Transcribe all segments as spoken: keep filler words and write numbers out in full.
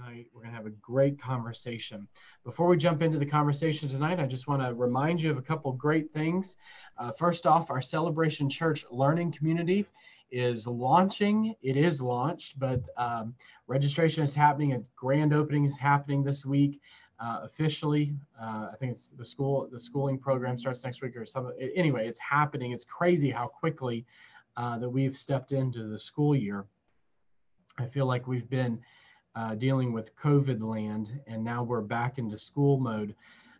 tonight. We're going to have a great conversation. Before we jump into the conversation tonight, I just want to remind you of a couple great things. Uh, first off, our Celebration Church Learning Community is launching. It is launched, but um, registration is happening. A grand opening is happening this week. Uh, officially, uh, I think it's the school, the schooling program starts next week or something. Anyway, it's happening. It's crazy how quickly uh, that we've stepped into the school year. I feel like we've been uh, dealing with COVID land, and now we're back into school mode.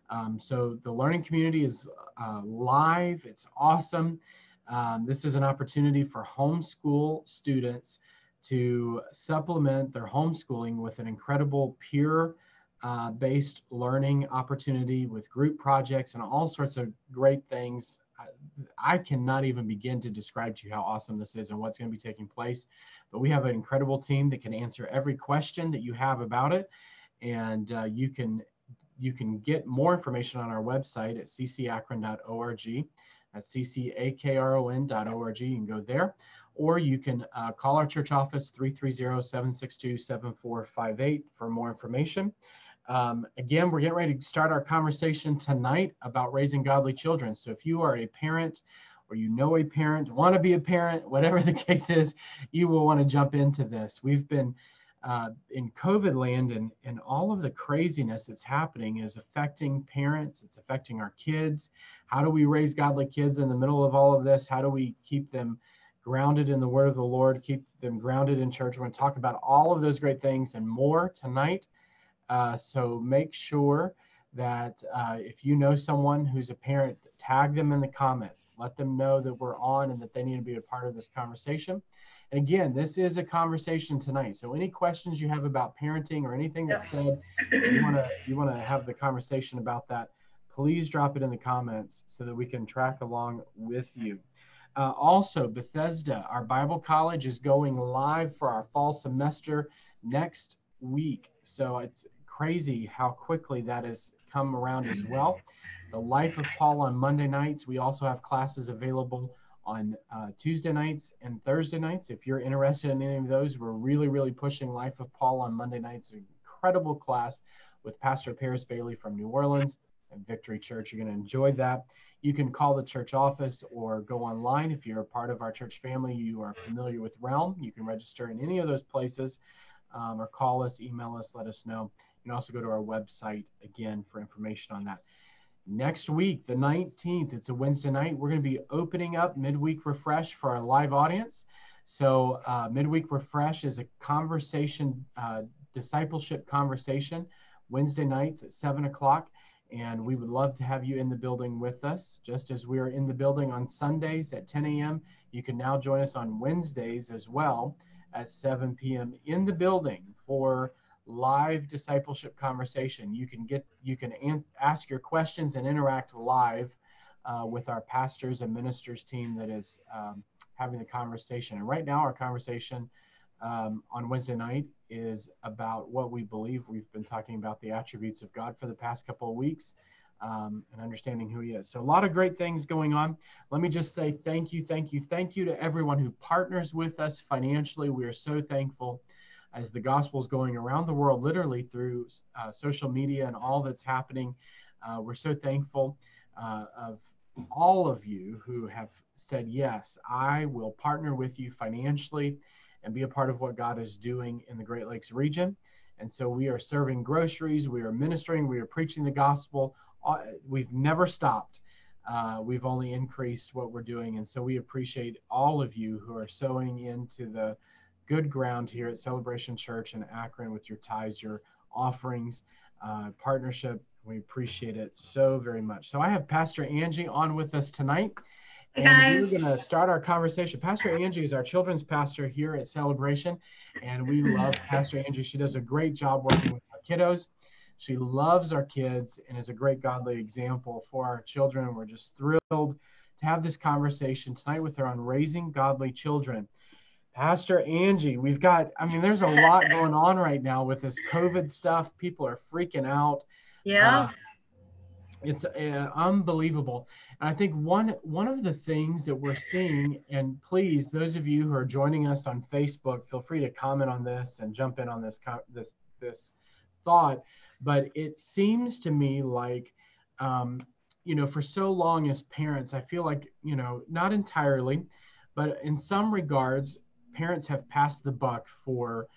Um, so the learning community is uh, live. It's awesome. Um, this is an opportunity for homeschool students to supplement their homeschooling with an incredible peer Uh, based learning opportunity with group projects and all sorts of great things. I, I cannot even begin to describe to you how awesome this is and what's going to be taking place. But we have an incredible team that can answer every question that you have about it. And uh, you can you can get more information on our website at c c akron dot org. That's c c akron dot org. You can go there. Or you can uh, call our church office three three zero, seven six two, seven four five eight for more information. Um, again, we're getting ready to start our conversation tonight about raising godly children. So if you are a parent or you know a parent, want to be a parent, whatever the case is, you will want to jump into this. We've been uh, in COVID land, and, and all of the craziness that's happening is affecting parents. It's affecting our kids. How do we raise godly kids in the middle of all of this? How do we keep them grounded in the word of the Lord, keep them grounded in church? We're going to talk about all of those great things and more tonight. Uh, so make sure that uh, if you know someone who's a parent, tag them in the comments. Let them know that we're on and that they need to be a part of this conversation. And again, this is a conversation tonight. So any questions you have about parenting or anything that's said, you want to you want to have the conversation about that, please drop it in the comments so that we can track along with you. Uh, also, Bethesda, our Bible college, is going live for our fall semester next week. So it's crazy how quickly that has come around as well. The Life of Paul on Monday nights. We also have classes available on uh, Tuesday nights and Thursday nights. If you're interested in any of those, we're really, really pushing Life of Paul on Monday nights. An incredible class with Pastor Paris Bailey from New Orleans and Victory Church. You're going to enjoy that. You can call the church office or go online. If you're a part of our church family, you are familiar with Realm. You can register in any of those places, um, or call us, email us, let us know. You can also go to our website, again, for information on that. Next week, the nineteenth, it's a Wednesday night, we're going to be opening up Midweek Refresh for our live audience. So uh, Midweek Refresh is a conversation, uh, discipleship conversation, Wednesday nights at seven o'clock. And we would love to have you in the building with us. Just as we are in the building on Sundays at ten a.m., you can now join us on Wednesdays as well at seven p.m. in the building for live discipleship conversation. You can get you can an- ask your questions and interact live uh, with our pastors and ministers team that is um, having the conversation. And right now, our conversation um, on Wednesday night is about what we believe. We've been talking about the attributes of God for the past couple of weeks, um, and understanding who he is. So a lot of great things going on. Let me just say thank you, thank you, thank you to everyone who partners with us financially. We are so thankful as the gospel is going around the world, literally through uh, social media and all that's happening. Uh, we're so thankful uh, of all of you who have said, yes, I will partner with you financially and be a part of what God is doing in the Great Lakes region. And so we are serving groceries, we are ministering, we are preaching the gospel. We've never stopped. Uh, we've only increased what we're doing. And so we appreciate all of you who are sowing into the good ground here at Celebration Church in Akron with your tithes, your offerings, uh, partnership. We appreciate it so very much. So I have Pastor Angie on with us tonight. And we're going to start our conversation. Pastor Angie is our children's pastor here at Celebration, and we love Pastor Angie. She does a great job working with our kiddos. She loves our kids and is a great godly example for our children. We're just thrilled to have this conversation tonight with her on raising godly children. Pastor Angie, we've got, I mean, there's a lot going on right now with this COVID stuff. People are freaking out. Yeah. Uh, It's uh, unbelievable. And I think one one of the things that we're seeing, and please, those of you who are joining us on Facebook, feel free to comment on this and jump in on this, this this thought, but it seems to me like, um, you know, for so long as parents, I feel like, you know, not entirely, but in some regards, parents have passed the buck for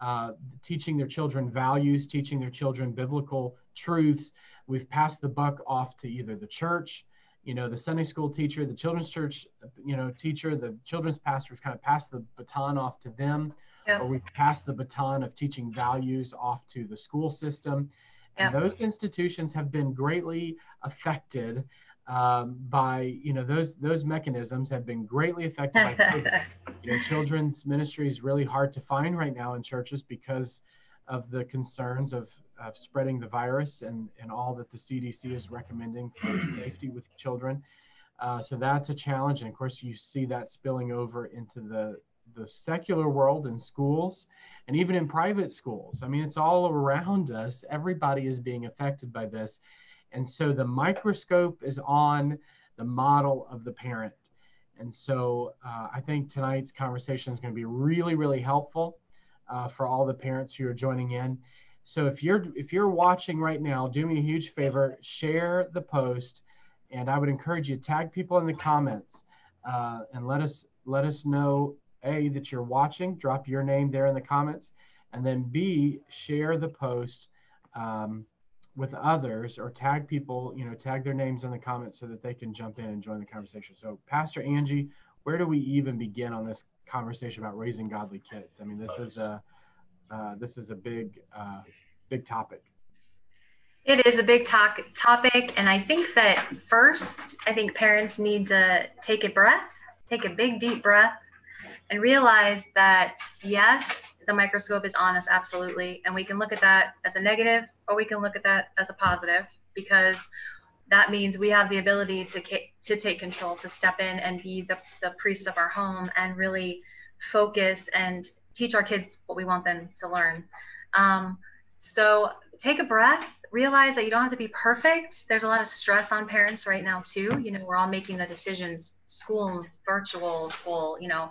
uh, teaching their children values, teaching their children biblical truths. We've passed the buck off to either the church, you know, the Sunday school teacher, the children's church, you know, teacher, the children's pastor. We've kind of passed the baton off to them, yeah. or we've passed the baton of teaching values off to the school system. And yeah. those institutions have been greatly affected um, by, you know, those those mechanisms have been greatly affected by children. You know, children's ministry is really hard to find right now in churches because of the concerns of, of spreading the virus and, and all that the C D C is recommending for safety with children. Uh, so that's a challenge. And of course, you see that spilling over into the, the secular world in schools and even in private schools. I mean, it's all around us. Everybody is being affected by this. And so the microscope is on the model of the parent. And so uh, I think tonight's conversation is going to be really, really helpful uh, for all the parents who are joining in. So if you're if you're watching right now, do me a huge favor, share the post, and I would encourage you to tag people in the comments uh, and let us let us know, A, that you're watching, drop your name there in the comments, and then B, share the post um, with others or tag people, you know, tag their names in the comments so that they can jump in and join the conversation. So Pastor Angie, where do we even begin on this conversation about raising godly kids? I mean, this is a, uh, this is a big, uh, big topic. It is a big talk topic. And I think that first, I think parents need to take a breath, take a big, deep breath, and realize that, yes, the microscope is on us, absolutely. And we can look at that as a negative, or we can look at that as a positive, because that means we have the ability to to take control, to step in and be the, the priests of our home and really focus and teach our kids what we want them to learn. Um, so take a breath, realize that you don't have to be perfect. There's a lot of stress on parents right now, too. You know, we're all making the decisions, school, virtual school, you know.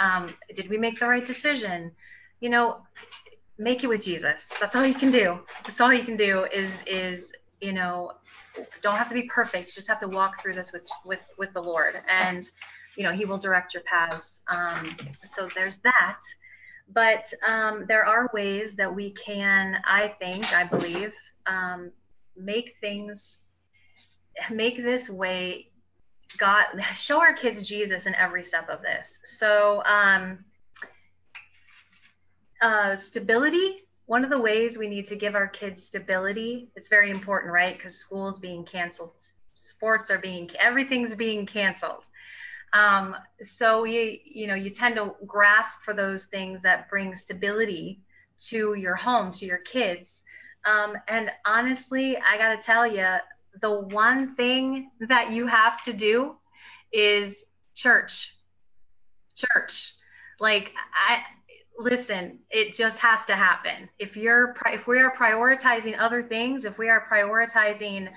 Um, did we make the right decision? You know, make it with Jesus. That's all you can do. That's all you can do is, is, you know, don't have to be perfect. You just have to walk through this with, with, with the Lord, and, you know, he will direct your paths. Um, so there's that, but, um, there are ways that we can, I think, I believe, um, make things, make this way God, show our kids Jesus in every step of this. So um, uh, stability, one of the ways we need to give our kids stability, it's very important, right? Because school's being canceled, sports are being, everything's being canceled. Um, so, you, you know, you tend to grasp for those things that bring stability to your home, to your kids. Um, and honestly, I got to tell you, the one thing that you have to do is church, church. Like, I listen, it just has to happen. If you're, if we are prioritizing other things, if we are prioritizing,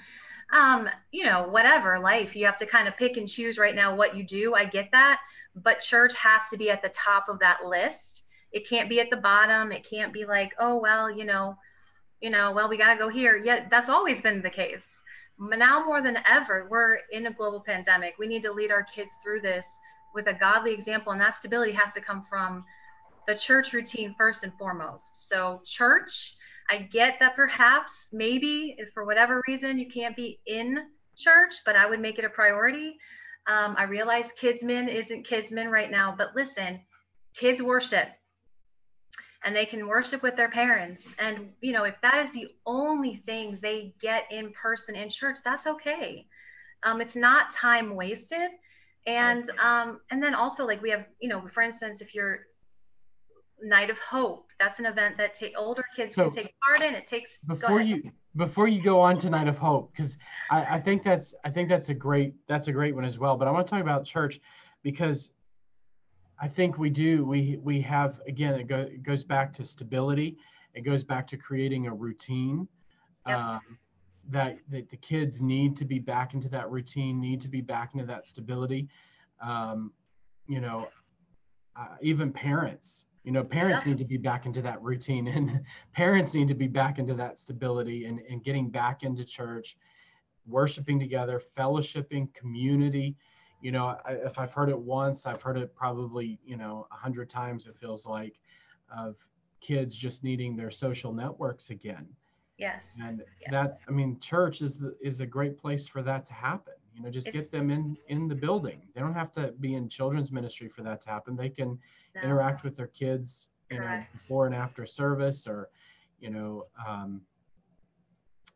um, you know, whatever life, you have to kind of pick and choose right now what you do. I get that, but church has to be at the top of that list. It can't be at the bottom. It can't be like, oh, well, you know, you know, well, we got to go here. Yeah, that's always been the case. Now more than ever, we're in a global pandemic. We need to lead our kids through this with a godly example, and that stability has to come from the church routine first and foremost. So church, I get that perhaps, maybe, if for whatever reason you can't be in church, but I would make it a priority. Um, I realize kidsmen isn't kidsmen right now, but listen, kids worship, and they can worship with their parents. And, you know, if that is the only thing they get in person in church, that's okay. Um, it's not time wasted. And, um, and then also, like, we have, you know, for instance, if you're Night of Hope, that's an event that ta- older kids so can take part in. It takes before you, before you go on to Night of Hope, because I, I think that's, I think that's a great, that's a great one as well. But I want to talk about church, because I think we do. We we have, again, it, go, it goes back to stability. It goes back to creating a routine yep. um, that, that the kids need to be back into that routine, need to be back into that stability. Um, you know, uh, even parents, You know, parents yeah. need to be back into that routine, and parents need to be back into that stability and, and getting back into church, worshiping together, fellowshipping, community. You know, I, if I've heard it once, I've heard it probably, you know, a hundred times, it feels like, of kids just needing their social networks again. Yes. And yes. that, I mean, church is the, is a great place for that to happen. You know, just if, get them in, in the building. They don't have to be in children's ministry for that to happen. They can no. interact with their kids, you Correct. know, before and after service, or, you know, um,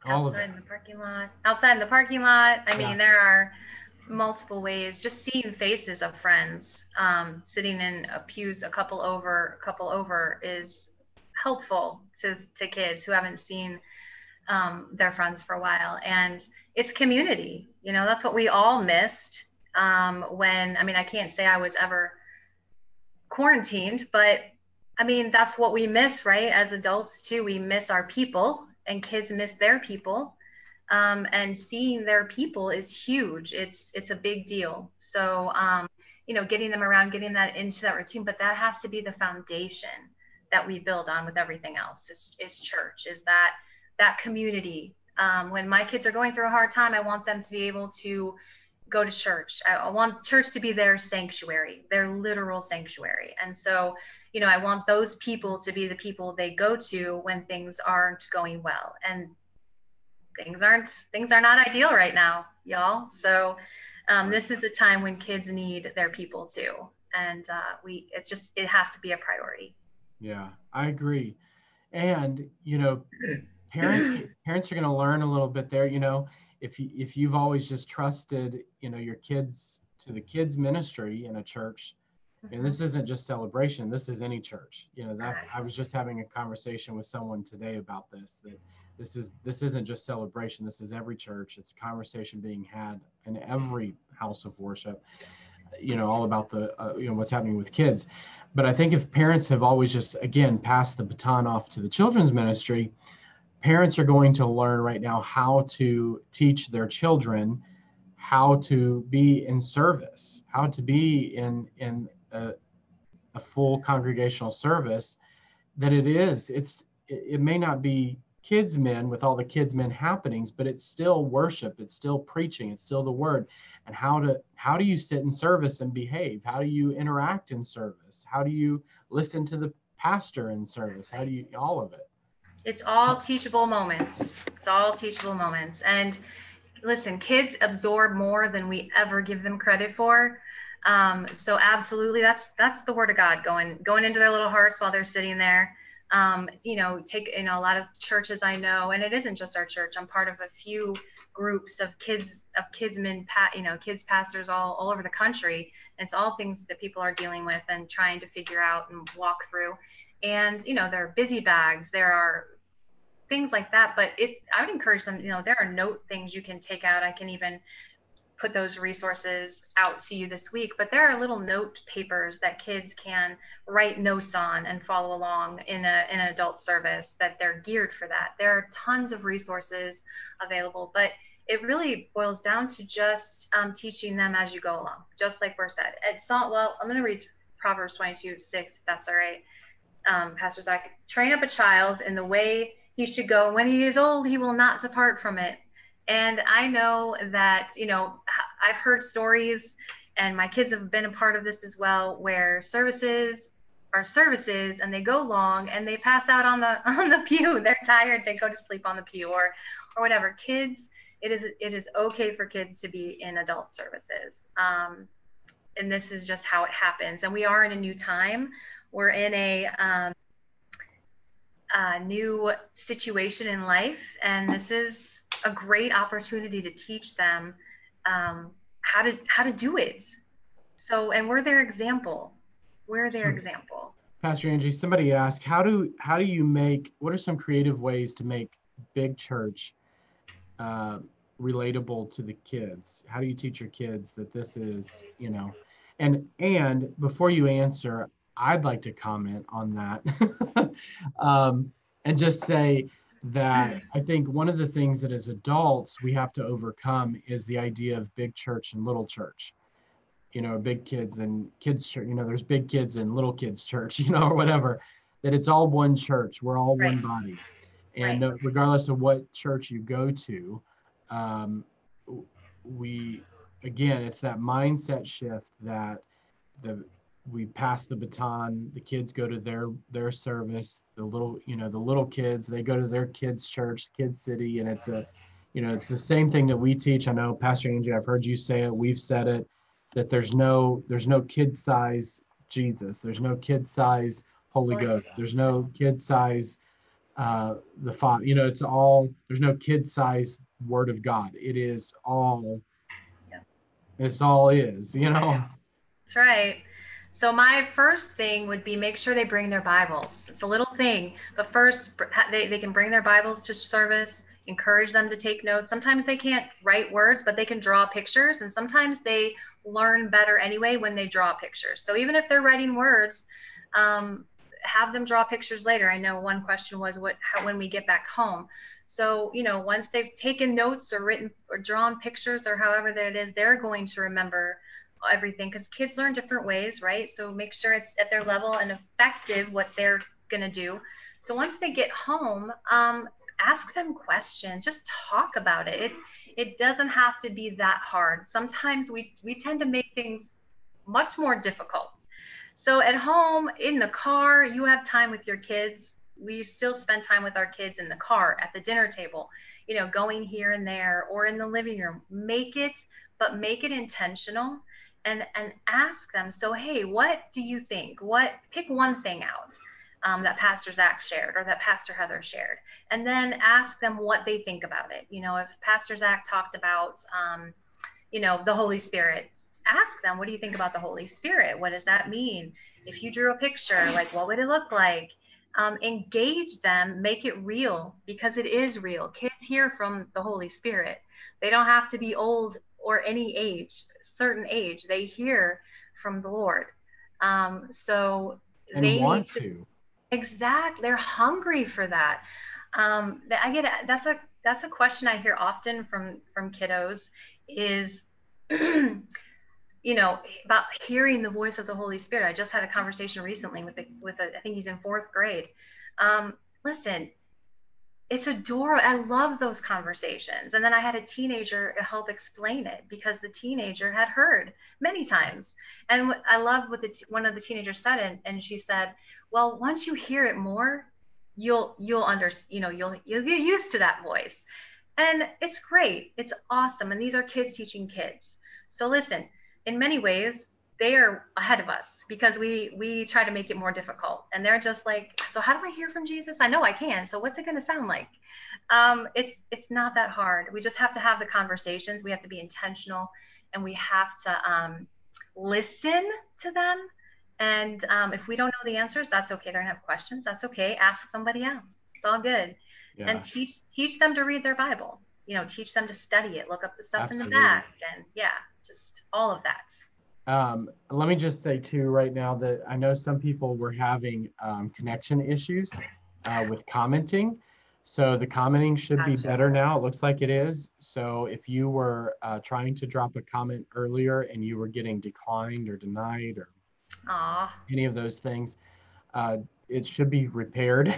all outside of that. the parking lot, outside in the parking lot. I yeah. mean, there are multiple ways, just seeing faces of friends, um, sitting in a pews, a couple over, a couple over is helpful to, to kids who haven't seen um, their friends for a while. And it's community, you know, that's what we all missed um, when, I mean, I can't say I was ever quarantined, but I mean, that's what we miss, right? As adults too, we miss our people, and kids miss their people. Um, and seeing their people is huge. It's, it's a big deal. So, um, you know, getting them around, getting that into that routine, but that has to be the foundation that we build on with everything else is, is church, is that, that community. Um, when my kids are going through a hard time, I want them to be able to go to church. I, I want church to be their sanctuary, their literal sanctuary. And so, you know, I want those people to be the people they go to when things aren't going well. And things aren't, things are not ideal right now, y'all. So um, this is the time when kids need their people too. And uh, we, it's just, it has to be a priority. Yeah, I agree. And, you know, parents parents are going to learn a little bit there. You know, if you, if you've always just trusted, you know, your kids to the kids ministry in a church, mm-hmm. and this isn't just Celebration, this is any church. You know, that right. I was just having a conversation with someone today about this, that this is, this isn't just Celebration, this is every church. It's a conversation being had in every house of worship, you know, all about the, uh, you know, what's happening with kids. But I think if parents have always just, again, passed the baton off to the children's ministry, parents are going to learn right now how to teach their children how to be in service, how to be in, in a, a full congregational service, that it is. It's, it may not be kids men with all the kids men happenings, but it's still worship, it's still preaching, it's still the word. And how to how do you sit in service and behave? How do you interact in service? How do you listen to the pastor in service? How do you, all of it? It's all teachable moments. It's all teachable moments. And listen, kids absorb more than we ever give them credit for. Um, so absolutely, that's that's the word of God going going into their little hearts while they're sitting there. Um, you know, take, you know, a lot of churches I know, and it isn't just our church. I'm part of a few groups of kids, of kidsmen, pa- you know, kids pastors all, all over the country. And it's all things that people are dealing with and trying to figure out and walk through. And, you know, there are busy bags, there are things like that, but it, I would encourage them, you know, there are note things you can take out. I can even put those resources out to you this week, but there are little note papers that kids can write notes on and follow along in a in an adult service that they're geared for that. There are tons of resources available, but it really boils down to just um, teaching them as you go along, just like we're said. It's not, well, I'm gonna read Proverbs twenty-two six, if that's all right. Um, Pastor Zach, train up a child in the way he should go. When he is old, he will not depart from it. And I know that, you know, I've heard stories, and my kids have been a part of this as well, where services are services and they go long and they pass out on the on the pew. They're tired, they go to sleep on the pew or or whatever. Kids, it is it is okay for kids to be in adult services. Um, and this is just how it happens. And we are in a new time. We're in a um, a new situation in life, and this is a great opportunity to teach them um, how to how to do it. So, and we're their example. We're their so, example. Pastor Angie, somebody asked, how do how do you make? What are some creative ways to make big church uh, relatable to the kids? How do you teach your kids that this is, you know? And and before you answer, I'd like to comment on that um, and just say that I think one of the things that as adults we have to overcome is the idea of big church and little church. you know, big kids and kids church, you know, there's big kids and little kids church, you know, or whatever, that it's all one church. We're all right. one body. And right. regardless of what church you go to, um, we, again, it's that mindset shift that the, we pass the baton, the kids go to their, their service, the little, you know, the little kids, they go to their kids' church, kids' city. And it's a, you know, it's the same thing that we teach. I know Pastor Angie, I've heard you say it. We've said it, that there's no, there's no kid size Jesus. There's no kid size Holy Ghost. There's no kid size, uh, the Father, you know, it's all, there's no kid size Word of God. It is all, yeah. it's all is, you know? That's right. So my first thing would be make sure they bring their Bibles. It's a little thing, but first they, they can bring their Bibles to service, encourage them to take notes. Sometimes they can't write words, but they can draw pictures, and sometimes they learn better anyway when they draw pictures. So even if they're writing words, um, have them draw pictures later. I know one question was what how, when we get back home. So, you know, once they've taken notes or written or drawn pictures or however that it is, they're going to remember everything, because kids learn different ways, right? So make sure it's at their level and effective what they're going to do. So once they get home, um, ask them questions, just talk about it. It, it doesn't have to be that hard. Sometimes we, we tend to make things much more difficult. So at home, in the car, you have time with your kids. We still spend time with our kids in the car, at the dinner table, you know, going here and there, or in the living room. Make it, but make it intentional. And, and ask them, so, hey, what do you think? What, pick one thing out um, that Pastor Zach shared or that Pastor Heather shared, and then ask them what they think about it. You know, if Pastor Zach talked about, um, you know, the Holy Spirit, ask them, what do you think about the Holy Spirit? What does that mean? If you drew a picture, like, what would it look like? Um, engage them, make it real, because it is real. Kids hear from the Holy Spirit. They don't have to be old or any age, certain age, they hear from the Lord. Um, so and they want need to, to. Exactly. They're hungry for that. Um, I get that's a that's a question I hear often from from kiddos is, you know, about hearing the voice of the Holy Spirit. I just had a conversation recently with a, with a, I think he's in fourth grade. Um, listen. It's adorable. I love those conversations. And then I had a teenager help explain it, because the teenager had heard many times. And I love what the t- one of the teenagers said, and, and she said, "Well, once you hear it more, you'll you'll under you know you'll you'll get used to that voice." And it's great. It's awesome. And these are kids teaching kids. So listen, in many ways, they are ahead of us, because we, we try to make it more difficult, and they're just like, so how do I hear from Jesus? I know I can. So what's it going to sound like? Um, it's, it's not that hard. We just have to have the conversations. We have to be intentional, and we have to um, listen to them. And um, if we don't know the answers, that's okay. They're gonna have questions. That's okay. Ask somebody else. It's all good. Yeah. And teach, teach them to read their Bible, you know, teach them to study it, look up the stuff Absolutely. In the back, and yeah, just all of that. Um, let me just say too, right now, that I know some people were having um, connection issues uh, with commenting. So the commenting should be better now. It looks like it is. So if you were uh, trying to drop a comment earlier and you were getting declined or denied or Aww. Any of those things, uh, it should be repaired.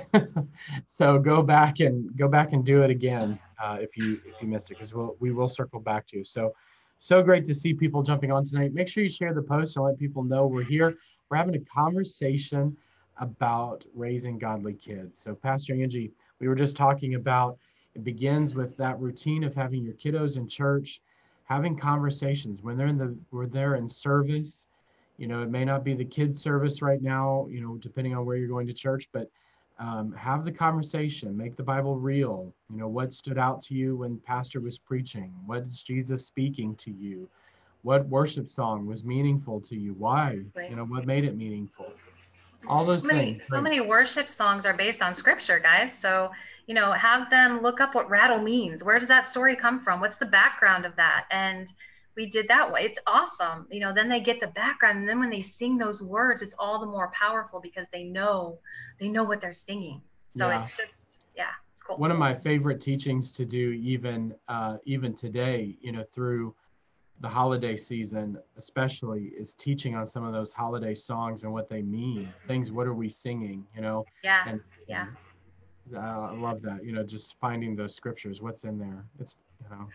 So go back and go back and do it again uh, if you if you missed it, because we'll, we will circle back to you. So. So great to see people jumping on tonight. Make sure you share the post and let people know we're here. We're having a conversation about raising godly kids. So Pastor Angie, we were just talking about, it begins with that routine of having your kiddos in church, having conversations when they're in the, when they're in service. You know, it may not be the kids' service right now, you know, depending on where you're going to church, but um, have the conversation, make the Bible real. You know, what stood out to you when pastor was preaching? What is Jesus speaking to you? What worship song was meaningful to you? Why? Right. You know, what made it meaningful? All those so many, things. So right. many worship songs are based on scripture, guys. So, you know, have them look up what rattle means. Where does that story come from? What's the background of that? And we did that way. It's awesome. You know, then they get the background, and then when they sing those words, it's all the more powerful, because they know, they know what they're singing. So yeah. it's just, yeah, it's cool. One of my favorite teachings to do even, uh, even today, you know, through the holiday season especially is teaching on some of those holiday songs and what they mean. Things, what are we singing, you know? Yeah, and, yeah. Uh, I love that, you know, just finding those scriptures, what's in there. It's, you know,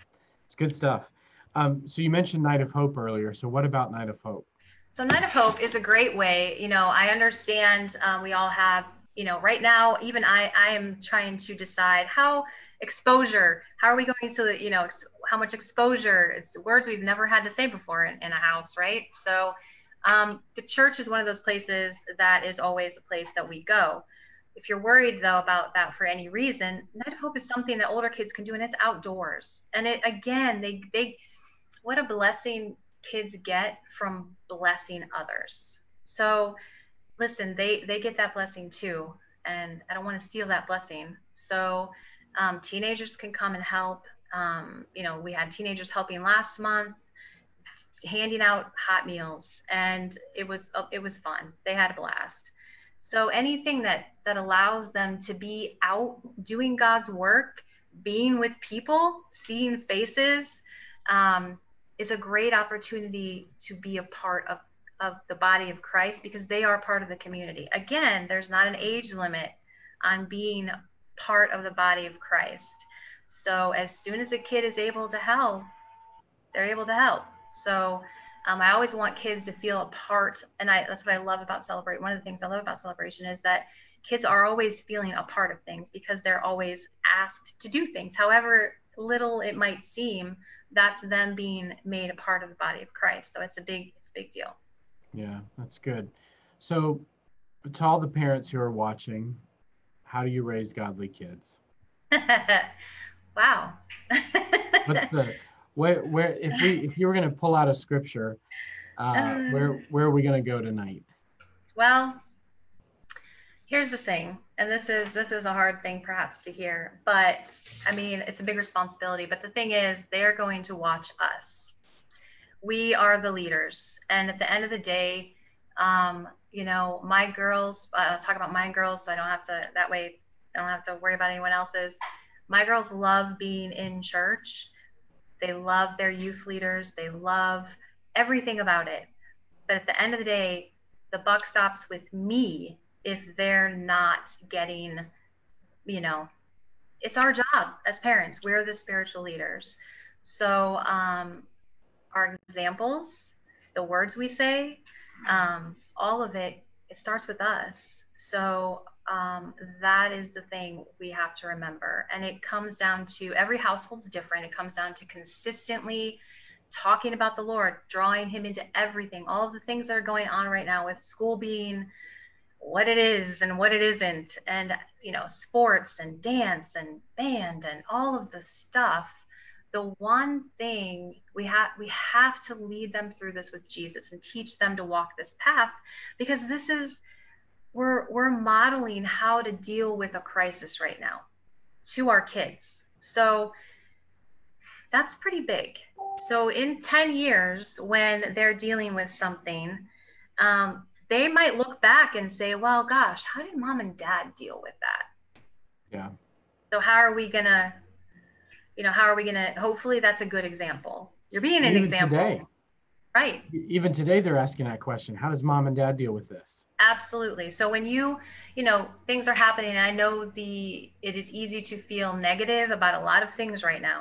it's good stuff. Um, so you mentioned Night of Hope earlier. So what about Night of Hope? So Night of Hope is a great way. You know, I understand um, we all have, you know, right now, even I, I am trying to decide how exposure, how are we going to, you know, ex- how much exposure, it's words we've never had to say before in, in a house, right? So um, the church is one of those places that is always a place that we go. If you're worried, though, about that for any reason, Night of Hope is something that older kids can do, and it's outdoors. And it, again, they they, what a blessing kids get from blessing others. So listen, they, they get that blessing too, and I don't want to steal that blessing. So um, teenagers can come and help. Um, you know, we had teenagers helping last month, handing out hot meals, and it was it was fun. They had a blast. So anything that, that allows them to be out doing God's work, being with people, seeing faces, um, is a great opportunity to be a part of, of the body of Christ, because they are part of the community. Again, there's not an age limit on being part of the body of Christ. So as soon as a kid is able to help, they're able to help. So Um, I always want kids to feel a part, and I, that's what I love about Celebrate. One of the things I love about Celebration is that kids are always feeling a part of things, because they're always asked to do things. However little it might seem, that's them being made a part of the body of Christ. So it's a big, it's a big deal. Yeah, that's good. So to all the parents who are watching, how do you raise godly kids? Wow. What's the... Where, where, if we, if you were going to pull out a scripture, uh, where, where are we going to go tonight? Well, here's the thing, and this is, this is a hard thing perhaps to hear, but I mean, it's a big responsibility, but the thing is, they're going to watch us. We are the leaders. And at the end of the day, um, you know, my girls, uh, I'll talk about my girls, so I don't have to, that way I don't have to worry about anyone else's. My girls love being in church. They love their youth leaders. They love everything about it. But at the end of the day, the buck stops with me if they're not getting, you know, it's our job as parents. We're the spiritual leaders. So um, our examples, the words we say, um, all of it, it starts with us. So Um, that is the thing we have to remember. And it comes down to, every household's different. It comes down to consistently talking about the Lord, drawing him into everything, all of the things that are going on right now with school being what it is and what it isn't, and, you know, sports and dance and band and all of the stuff. The one thing we have, we have to lead them through this with Jesus and teach them to walk this path, because this is, We're we're modeling how to deal with a crisis right now to our kids. So that's pretty big. So in ten years, when they're dealing with something, um, they might look back and say, well, gosh, how did mom and dad deal with that? Yeah. So how are we going to, you know, how are we going to, hopefully that's a good example. You're being an Even example. Today. Right. Even today, they're asking that question. How does mom and dad deal with this? Absolutely. So when you, you know, things are happening, and I know the, it is easy to feel negative about a lot of things right now.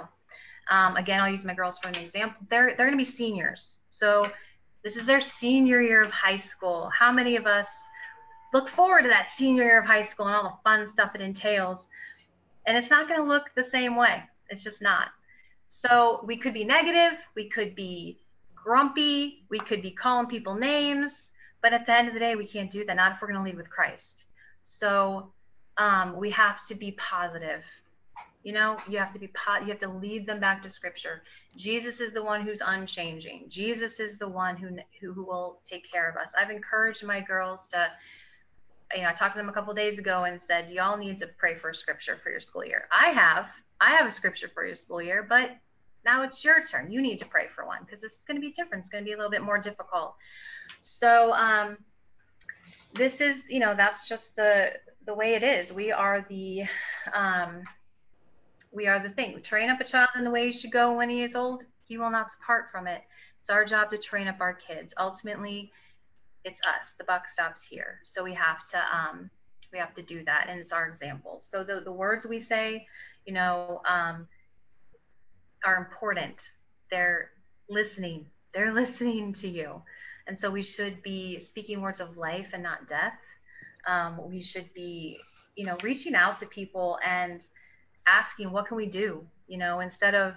Um, again, I'll use my girls for an example. They're, they're going to be seniors. So this is their senior year of high school. How many of us look forward to that senior year of high school and all the fun stuff it entails? And it's not going to look the same way. It's just not. So we could be negative. We could be grumpy, we could be calling people names, but at the end of the day, we can't do that, not if we're going to lead with Christ. So um, we have to be positive. You know, you have to be po- you have to lead them back to Scripture. Jesus is the one who's unchanging. Jesus is the one who, who who will take care of us. I've encouraged my girls to, you know, I talked to them a couple of days ago and said, y'all need to pray for Scripture for your school year. I have, I have a Scripture for your school year, but now it's your turn. You need to pray for one, because this is going to be different. It's going to be a little bit more difficult. So um, this is, you know, that's just the the way it is. We are the um, we are the thing. We train up a child in the way he should go when he is old. He will not depart from it. It's our job to train up our kids. Ultimately, it's us. The buck stops here. So we have to um, we have to do that, and it's our example. So the, the words we say, you know, um, are important. They're listening. They're listening to you. And so we should be speaking words of life and not death. Um, we should be, you know, reaching out to people and asking, what can we do? You know, instead of,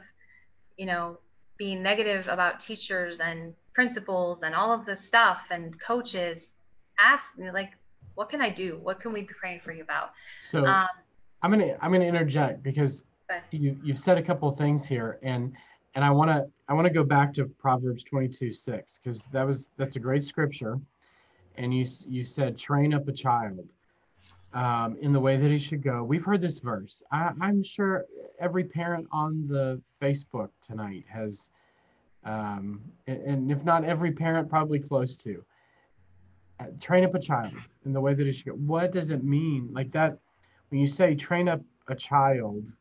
you know, being negative about teachers and principals and all of this stuff and coaches, ask, like, what can I do? What can we be praying for you about? So um, I'm going to, I'm going to interject because you, you've said a couple of things here, and And I want to I want to go back to Proverbs twenty-two six, because that was that's a great scripture. And you you said, train up a child um, in the way that he should go. We've heard this verse. I, I'm sure every parent on the Facebook tonight has, um, and, and if not every parent, probably close to. Uh, train up a child in the way that he should go. What does it mean? Like that, when you say train up a child,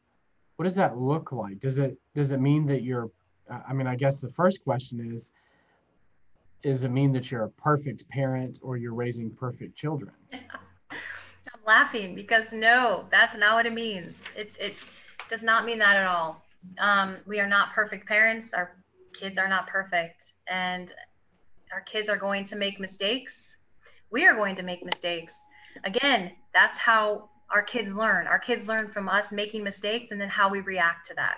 what does that look like? Does it does it mean that you're, I mean, I guess the first question is, does it mean that you're a perfect parent or you're raising perfect children? I'm laughing because no, that's not what it means. It it does not mean that at all. Um, we are not perfect parents. Our kids are not perfect. And our kids are going to make mistakes. We are going to make mistakes. Again, that's how our kids learn. Our kids learn from us making mistakes and then how we react to that.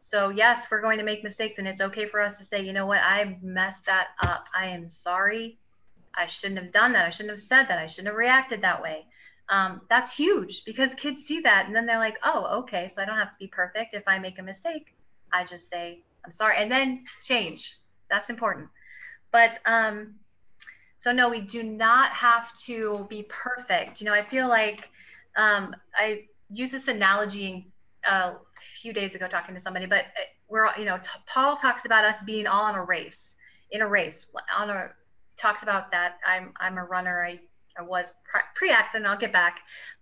So yes, we're going to make mistakes, and it's okay for us to say, you know what, I messed that up. I am sorry. I shouldn't have done that. I shouldn't have said that. I shouldn't have reacted that way. Um, that's huge, because kids see that and then they're like, oh, okay. So I don't have to be perfect. If I make a mistake, I just say, I'm sorry. And then change. That's important. But, um, so no, we do not have to be perfect. You know, I feel like, Um, I used this analogy uh, a few days ago talking to somebody, but we're, you know, t- Paul talks about us being all on a race, in a race, on a, talks about that. I'm, I'm a runner. I, I was pre-accident. I'll get back.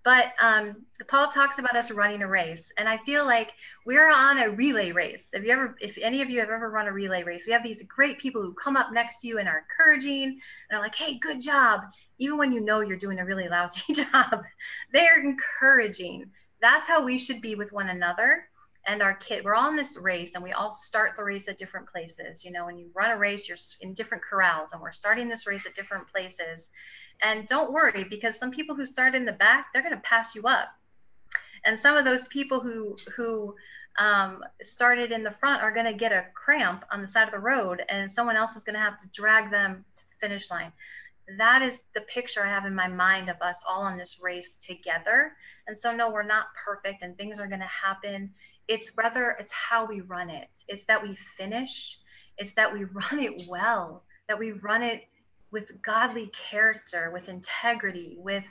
But um, Paul talks about us running a race. And I feel like we're on a relay race. Have you ever, if any of you have ever run a relay race, we have these great people who come up next to you and are encouraging and are like, hey, good job. Even when you know you're doing a really lousy job, they're encouraging. That's how we should be with one another and our kid. We're all in this race, and we all start the race at different places. You know, when you run a race, you're in different corrals, and we're starting this race at different places. And don't worry, because some people who start in the back, they're going to pass you up. And some of those people who who um, started in the front are going to get a cramp on the side of the road, and someone else is going to have to drag them to the finish line. That is the picture I have in my mind of us all on this race together. And so, no, we're not perfect, and things are going to happen. It's whether it's how we run it. It's that we finish. It's that we run it well, that we run it with godly character, with integrity, with,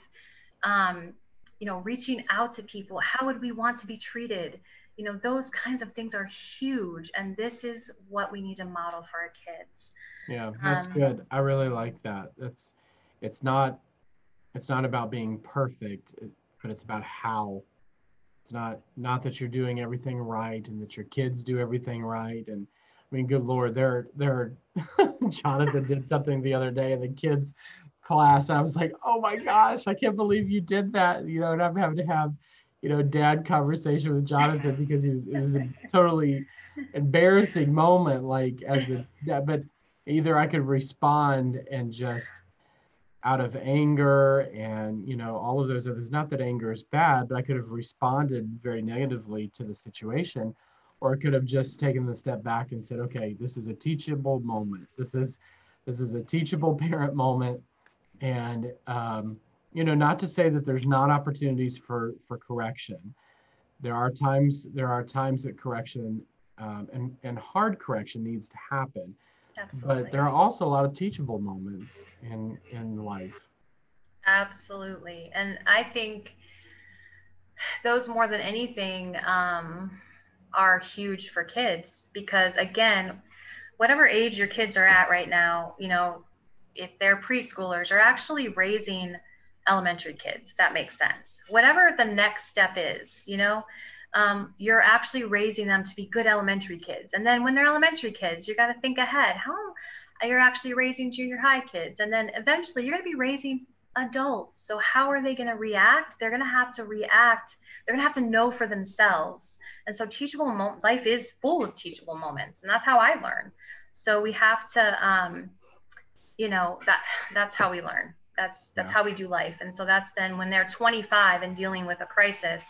um, you know, reaching out to people. How would we want to be treated? You know, those kinds of things are huge. And this is what we need to model for our kids. Yeah, that's um, good. I really like that. That's, it's not, it's not about being perfect, but it's about how. It's not, not that you're doing everything right and that your kids do everything right. And I mean, good Lord, there, there, Jonathan did something the other day in the kids class. And I was like, oh my gosh, I can't believe you did that. You know, and I'm having to have, you know, dad conversation with Jonathan because he was, it was a totally embarrassing moment. Like as a dad, but either I could respond and just out of anger and, you know, all of those others, not that anger is bad, but I could have responded very negatively to the situation, or I could have just taken the step back and said, okay, this is a teachable moment. This is, this is a teachable parent moment. And, um, you know, not to say that there's not opportunities for, for correction. There are times, there are times that correction um, and, and hard correction needs to happen. Absolutely. But there are also a lot of teachable moments in, in life. Absolutely. And I think those more than anything um, are huge for kids, because again, whatever age your kids are at right now, you know, if they're preschoolers, are actually raising elementary kids, if that makes sense. Whatever the next step is, you know, um, you're actually raising them to be good elementary kids. And then when they're elementary kids, you got to think ahead. How you're actually raising junior high kids. And then eventually you're going to be raising adults. So how are they going to react? They're going to have to react. They're going to have to know for themselves. And so teachable mo- life is full of teachable moments. And that's how I learn. So we have to, um, you know, that that's how we learn. That's, that's yeah. how we do life. And so that's then when they're twenty-five and dealing with a crisis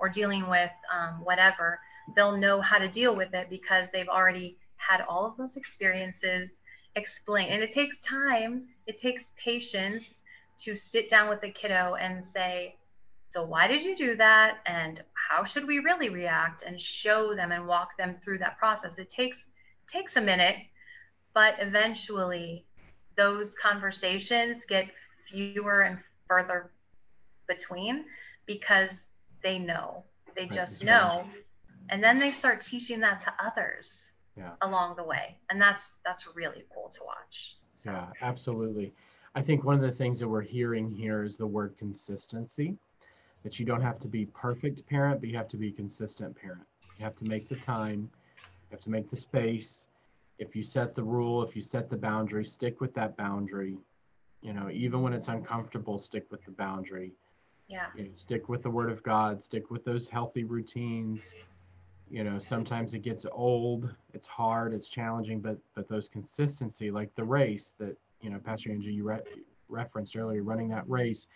or dealing with um, whatever, they'll know how to deal with it because they've already had all of those experiences explained. And it takes time. It takes patience to sit down with the kiddo and say, so why did you do that? And how should we really react, and show them and walk them through that process? It takes, takes a minute, but eventually those conversations get fewer and further between because they know, they just know. And then they start teaching that to others yeah. along the way. And that's, that's really cool to watch. So. Yeah, absolutely. I think one of the things that we're hearing here is the word consistency, that you don't have to be perfect parent, but you have to be a consistent parent. You have to make the time, you have to make the space. If you set the rule, if you set the boundary, stick with that boundary. You know, even when it's uncomfortable, stick with the boundary. Yeah. You know, stick with the Word of God, stick with those healthy routines. You know, sometimes it gets old, it's hard, it's challenging, but but those consistency, like the race that, you know, Pastor Angie, you re- referenced earlier, running that race,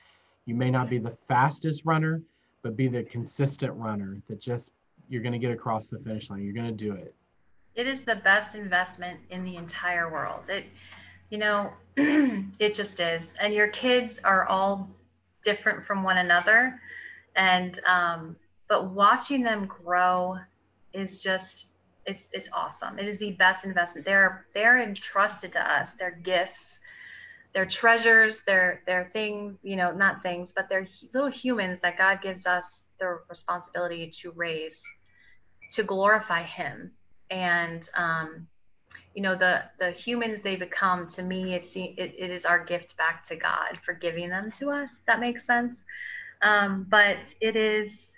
you may not be the fastest runner, but be the consistent runner that just, you're going to get across the finish line. You're going to do it. It is the best investment in the entire world. It, you know, it just is. And your kids are all different from one another. And, um, but watching them grow is just, it's, it's awesome. It is the best investment. They're, they're entrusted to us. They're gifts, they're treasures, they're, they're things, you know, not things, but they're little humans that God gives us the responsibility to raise, to glorify Him. And, um, you know, the, the humans they become, to me, it's, it, it is our gift back to God for giving them to us. If that makes sense. Um, but it is,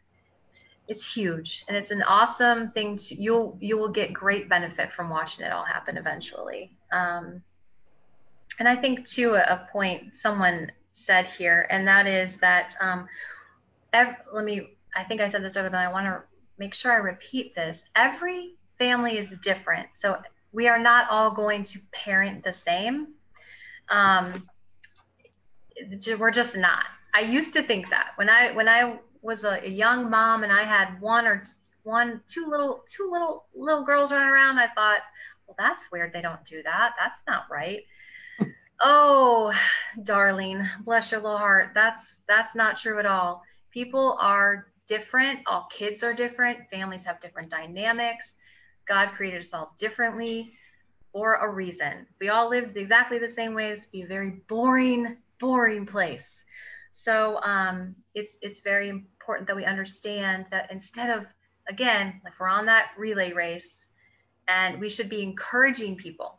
it's huge, and it's an awesome thing to, you'll, you will get great benefit from watching it all happen eventually. Um, and I think too, a, a point someone said here, and that is that, um, ev- let me, I think I said this earlier, but I want to make sure I repeat this. Every family is different. So we are not all going to parent the same. Um, we're just not. I used to think that when I when I was a, a young mom and I had one or one, two little two little little girls running around, I thought, well, that's weird. They don't do that. That's not right. Oh, darling, bless your little heart. That's that's not true at all. People are different. All kids are different. Families have different dynamics. God created us all differently for a reason. We all lived exactly the same way. This would be a very boring, boring place. So um, it's it's very important that we understand that instead of, again, like we're on that relay race, and we should be encouraging people.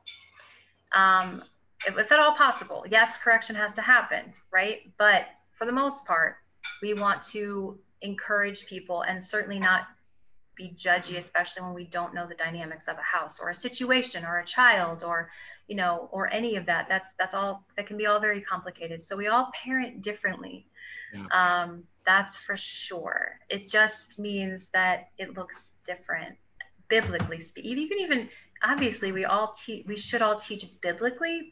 Um, if, if at all possible, yes, correction has to happen, right? But for the most part, we want to encourage people and certainly not be judgy, especially when we don't know the dynamics of a house or a situation or a child or, you know, or any of that. That's, that's all, that can be all very complicated. So we all parent differently. Yeah. Um, that's for sure. It just means that it looks different, biblically speaking. You can even, obviously we all teach, we should all teach biblically,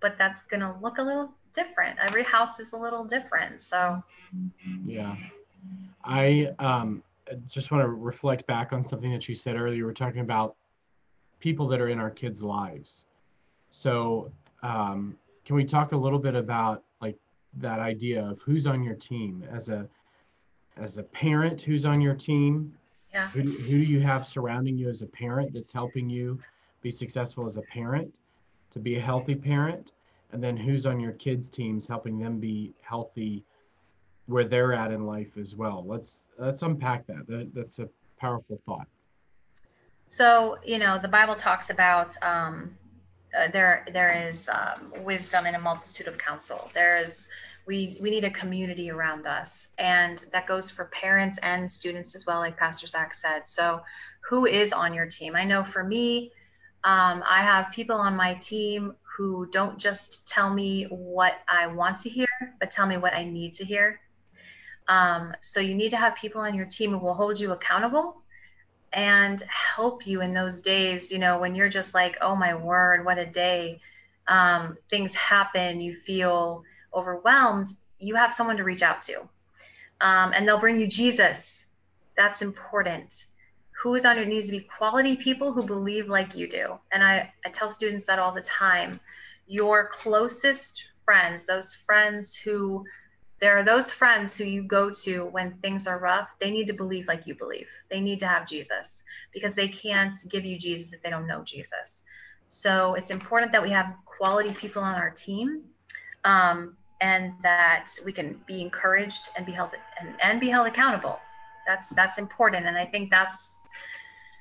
but that's going to look a little different. Every house is a little different. So. Yeah. I, um, I just want to reflect back on something that you said earlier. We're talking about people that are in our kids' lives. So um, can we talk a little bit about like that idea of who's on your team as a as a parent? Who's on your team? Yeah. Who, who do you have surrounding you as a parent that's helping you be successful as a parent, to be a healthy parent? And then who's on your kids' teams helping them be healthy where they're at in life as well? Let's let's unpack that. that. That's a powerful thought. So, you know, the Bible talks about um, uh, there there is um, wisdom in a multitude of counsel. There is, we we need a community around us, and that goes for parents and students as well, like Pastor Zach said. So who is on your team? I know for me, um, I have people on my team who don't just tell me what I want to hear, but tell me what I need to hear. Um, so you need to have people on your team who will hold you accountable and help you in those days, you know, when you're just like, oh my word, what a day. Um, things happen, you feel overwhelmed, you have someone to reach out to. Um, and they'll bring you Jesus. That's important. Who is on your needs to be quality people who believe like you do. And I, I tell students that all the time. Your closest friends, those friends who, there are those friends who you go to when things are rough, they need to believe like you believe. They need to have Jesus, because they can't give you Jesus if they don't know Jesus. So it's important that we have quality people on our team, um, and that we can be encouraged and be held and, and be held accountable. That's that's important. And I think that's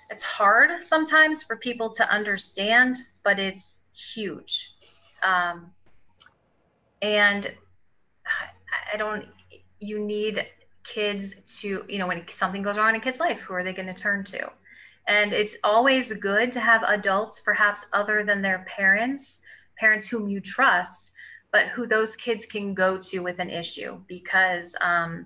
it's hard sometimes for people to understand, but it's huge. Um, and I, I don't you need kids to, you know, when something goes wrong in a kid's life, who are they going to turn to? And it's always good to have adults, perhaps other than their parents, parents whom you trust, but who those kids can go to with an issue, because um,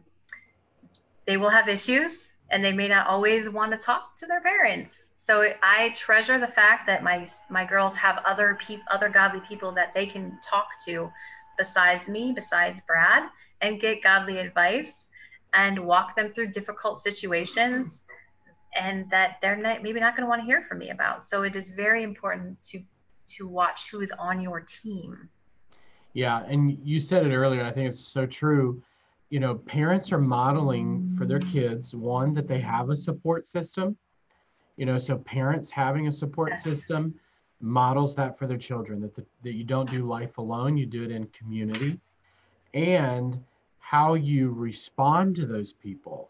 they will have issues and they may not always want to talk to their parents. So I treasure the fact that my my girls have other pe- other godly people that they can talk to besides me, besides Brad, and get godly advice and walk them through difficult situations and that they're not, maybe not going to want to hear from me about. So it is very important to to watch who is on your team. Yeah, and you said it earlier, and I think it's so true. You know, parents are modeling for their kids, one, that they have a support system. You know, so parents having a support yes. system models that for their children, that the, that you don't do life alone, you do it in community. And how you respond to those people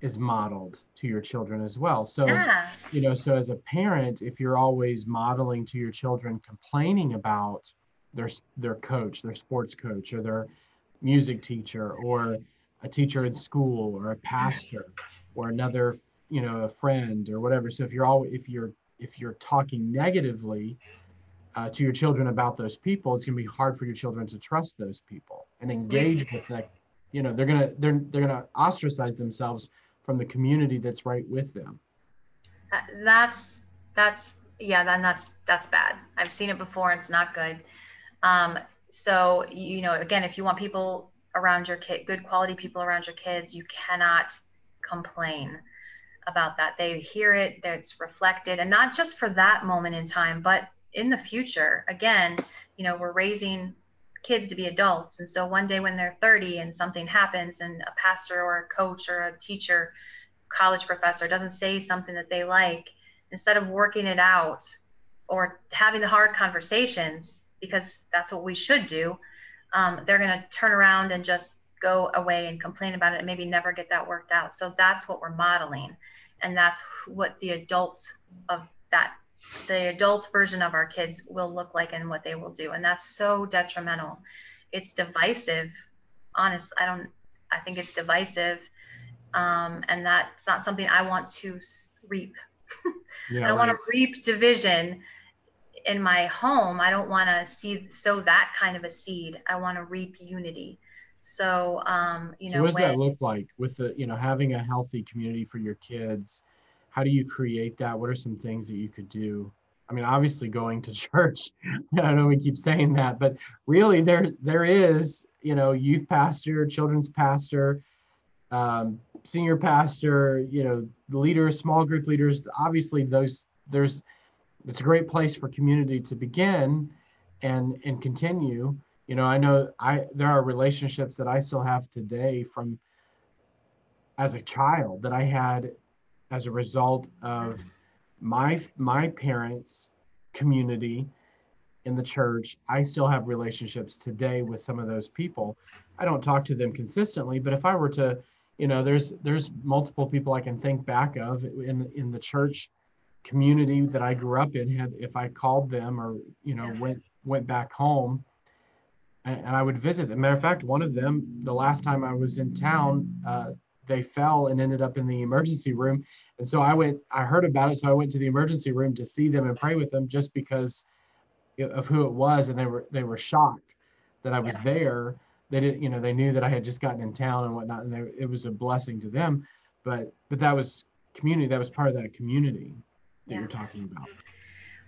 is modeled to your children as well. So, yeah. you know, so as a parent, if you're always modeling to your children, complaining about their their coach, their sports coach, or their music teacher, or a teacher in school, or a pastor, or another, you know, a friend or whatever. So if you're all, if you're, if you're talking negatively uh, to your children about those people, it's going to be hard for your children to trust those people and engage with that. You know, they're going to, they're, they're going to ostracize themselves from the community that's right with them. Uh, that's that's yeah, then that's that's bad. I've seen it before, and it's not good. Um, so you know, again, if you want people around your kid, good quality people around your kids, you cannot complain about that. They hear it, that's reflected, and not just for that moment in time, but in the future. Again, you know, we're raising kids to be adults. And so one day when they're thirty and something happens and a pastor or a coach or a teacher, college professor doesn't say something that they like, instead of working it out or having the hard conversations, because that's what we should do, um, they're going to turn around and just go away and complain about it and maybe never get that worked out. So that's what we're modeling. And that's what the adults of that the adult version of our kids will look like and what they will do. And that's so detrimental. It's divisive. Honest, I don't, I think it's divisive. Um, and that's not something I want to reap. Yeah, I don't right. want to reap division in my home. I don't want to see, sow that kind of a seed. I want to reap unity. So, um, you know, so what does when, that look like with the, you know, having a healthy community for your kids? How do you create that? What are some things that you could do? I mean, obviously going to church. I know we keep saying that, but really there there is, you know, youth pastor, children's pastor, um, senior pastor, you know, leaders, small group leaders. Obviously those there's it's a great place for community to begin and and continue. You know, I know I there are relationships that I still have today from as a child that I had as a result of my my parents' community in the church. I still have relationships today with some of those people. I don't talk to them consistently, but if I were to, you know, there's there's multiple people I can think back of in in the church community that I grew up in. Had if I called them or, you know, went went back home, and, and I would visit. As a matter of fact, one of them, the last time I was in town, uh, they fell and ended up in the emergency room. And so I went, I heard about it. So I went to the emergency room to see them and pray with them just because of who it was. And they were, they were shocked that I was yeah. there. They didn't, you know, they knew that I had just gotten in town and whatnot, and they, it was a blessing to them. But, but that was community. That was part of that community that yeah. you're talking about.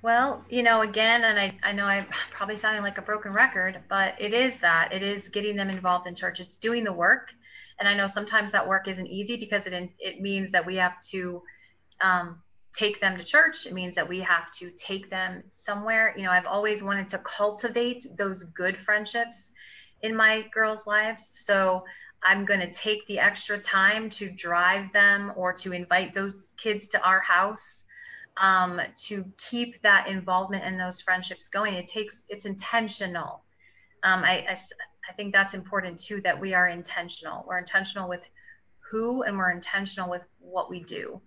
Well, you know, again, and I, I know I'm probably sounding like a broken record, but it is that. It is getting them involved in church. It's doing the work. And I know sometimes that work isn't easy because it it means that we have to um, take them to church. It means that we have to take them somewhere. You know, I've always wanted to cultivate those good friendships in my girls' lives. So I'm going to take the extra time to drive them or to invite those kids to our house. Um, to keep that involvement and those friendships going. It takes, it's intentional. Um, I, I, I think that's important too, that we are intentional. We're intentional with who, and we're intentional with what we do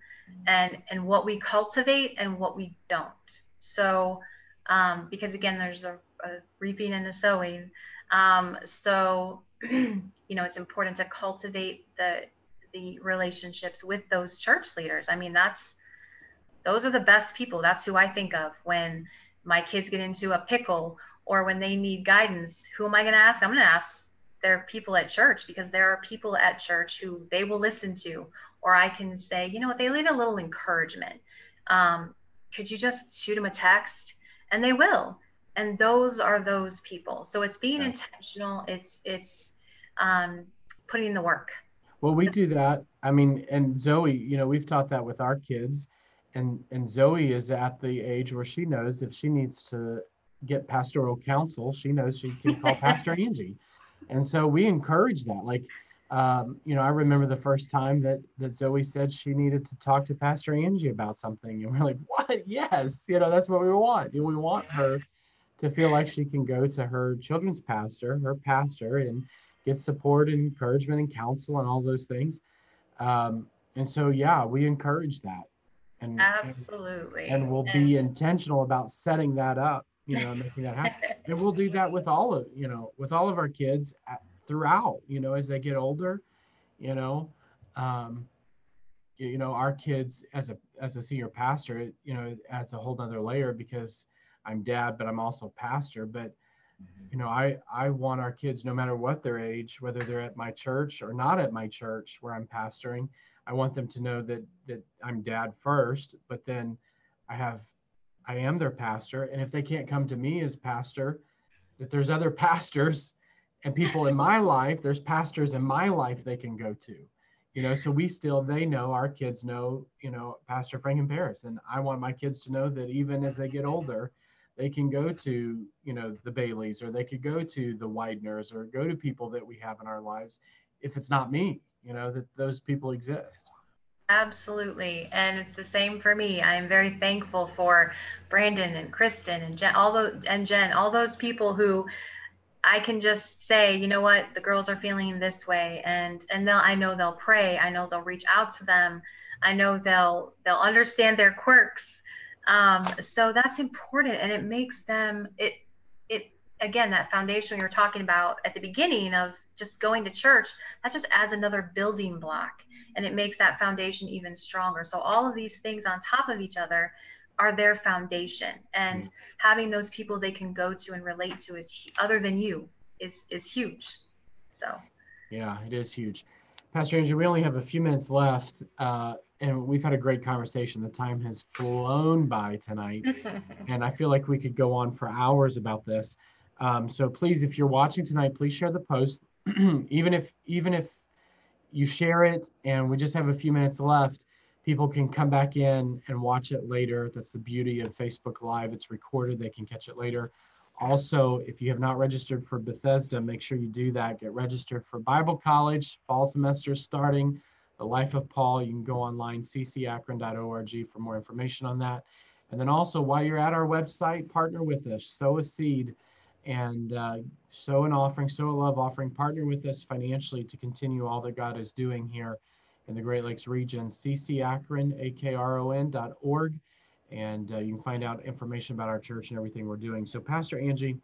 and, and what we cultivate and what we don't. So, um, because again, there's a, a reaping and a sowing. Um, so, you know, it's important to cultivate the, the relationships with those church leaders. I mean, that's, those are the best people. That's who I think of when my kids get into a pickle or when they need guidance. Who am I going to ask? I'm going to ask their people at church, because there are people at church who they will listen to, or I can say, you know what, they need a little encouragement. Um, could you just shoot them a text? And they will. And those are those people. So it's being yeah. intentional. It's, it's um, putting in the work. Well, we do that. I mean, and Zoe, you know, we've taught that with our kids. And and Zoe is at the age where she knows if she needs to get pastoral counsel, she knows she can call Pastor Angie. And so we encourage that. Like, um, you know, I remember the first time that, that Zoe said she needed to talk to Pastor Angie about something. And we're like, what? Yes. You know, that's what we want. We want her to feel like she can go to her children's pastor, her pastor, and get support and encouragement and counsel and all those things. Um, and so, yeah, we encourage that. And, absolutely. And we'll be and, intentional about setting that up, you know, making that happen. And we'll do that with all of, you know, with all of our kids throughout, you know, as they get older, you know, um, you know, our kids as a, as a senior pastor, it, you know, it adds a whole nother layer because I'm dad, but I'm also pastor. But, mm-hmm. you know, I, I want our kids, no matter what their age, whether they're at my church or not at my church where I'm pastoring, I want them to know that that I'm dad first, but then I have, I am their pastor. And if they can't come to me as pastor, that there's other pastors and people in my life, there's pastors in my life they can go to, you know, so we still, they know, our kids know, you know, Pastor Frank and Paris. And I want my kids to know that even as they get older, they can go to, you know, the Baileys, or they could go to the Wideners, or go to people that we have in our lives. If it's not me, you know, that those people exist. Absolutely. And it's the same for me. I am very thankful for Brandon and Kristen and Jen, all those, and Jen, all those people who I can just say, you know what, the girls are feeling this way. And, and they'll, I know they'll pray. I know they'll reach out to them. I know they'll, they'll understand their quirks. Um, so that's important. And it makes them, it, it, again, that foundation we were talking about at the beginning of just going to church, that just adds another building block, and it makes that foundation even stronger. So all of these things on top of each other are their foundation, and mm-hmm. having those people they can go to and relate to is other than you is, is huge. So. Yeah, it is huge. Pastor Andrew, we only have a few minutes left, uh, and we've had a great conversation. The time has flown by tonight, and I feel like we could go on for hours about this. Um, so please, if you're watching tonight, please share the post. even if even if you share it and we just have a few minutes left, people can come back in and watch it later. That's the beauty of Facebook Live. It's recorded. They can catch it later. Also, if you have not registered for Bethesda, make sure you do that. Get registered for Bible College. Fall semester starting. The Life of Paul. You can go online, c c akron dot org, for more information on that. And then also, while you're at our website, partner with us. Sow a seed. And uh, sow an offering, sow a love offering, partner with us financially to continue all that God is doing here in the Great Lakes region. C C Akron, A K R O N dot org. And uh, you can find out information about our church and everything we're doing. So Pastor Angie,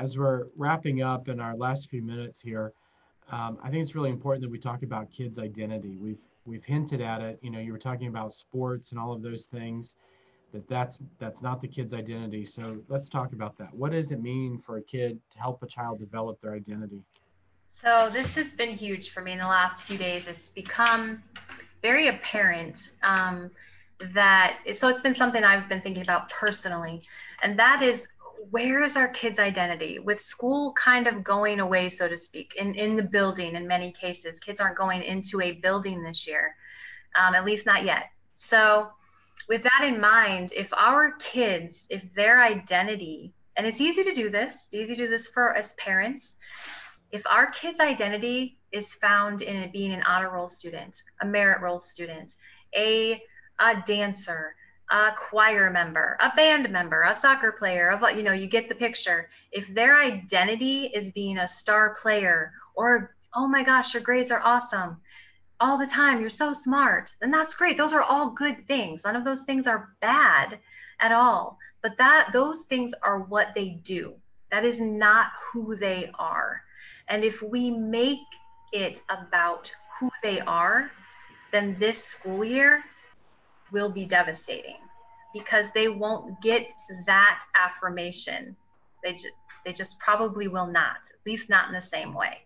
as we're wrapping up in our last few minutes here, um, I think it's really important that we talk about kids' identity. We've we've hinted at it. You know, you were talking about sports and all of those things. That that's that's not the kid's identity. So let's talk about that. What does it mean for a kid to help a child develop their identity? So this has been huge for me in the last few days. It's become very apparent um, that, so it's been something I've been thinking about personally, and that is, where is our kid's identity? With school kind of going away, so to speak, in, in the building in many cases, kids aren't going into a building this year, um, at least not yet. So with that in mind, if our kids, if their identity, and it's easy to do this, it's easy to do this for us parents, if our kids' identity is found in being an honor roll student, a merit roll student, a, a dancer, a choir member, a band member, a soccer player, a, you know, you get the picture. If their identity is being a star player or, oh my gosh, your grades are awesome all the time, you're so smart, then that's great. Those are all good things. None of those things are bad at all, but that those things are what they do. That is not who they are. And if we make it about who they are, then this school year will be devastating, because they won't get that affirmation. They, ju- they just probably will not, at least not in the same way.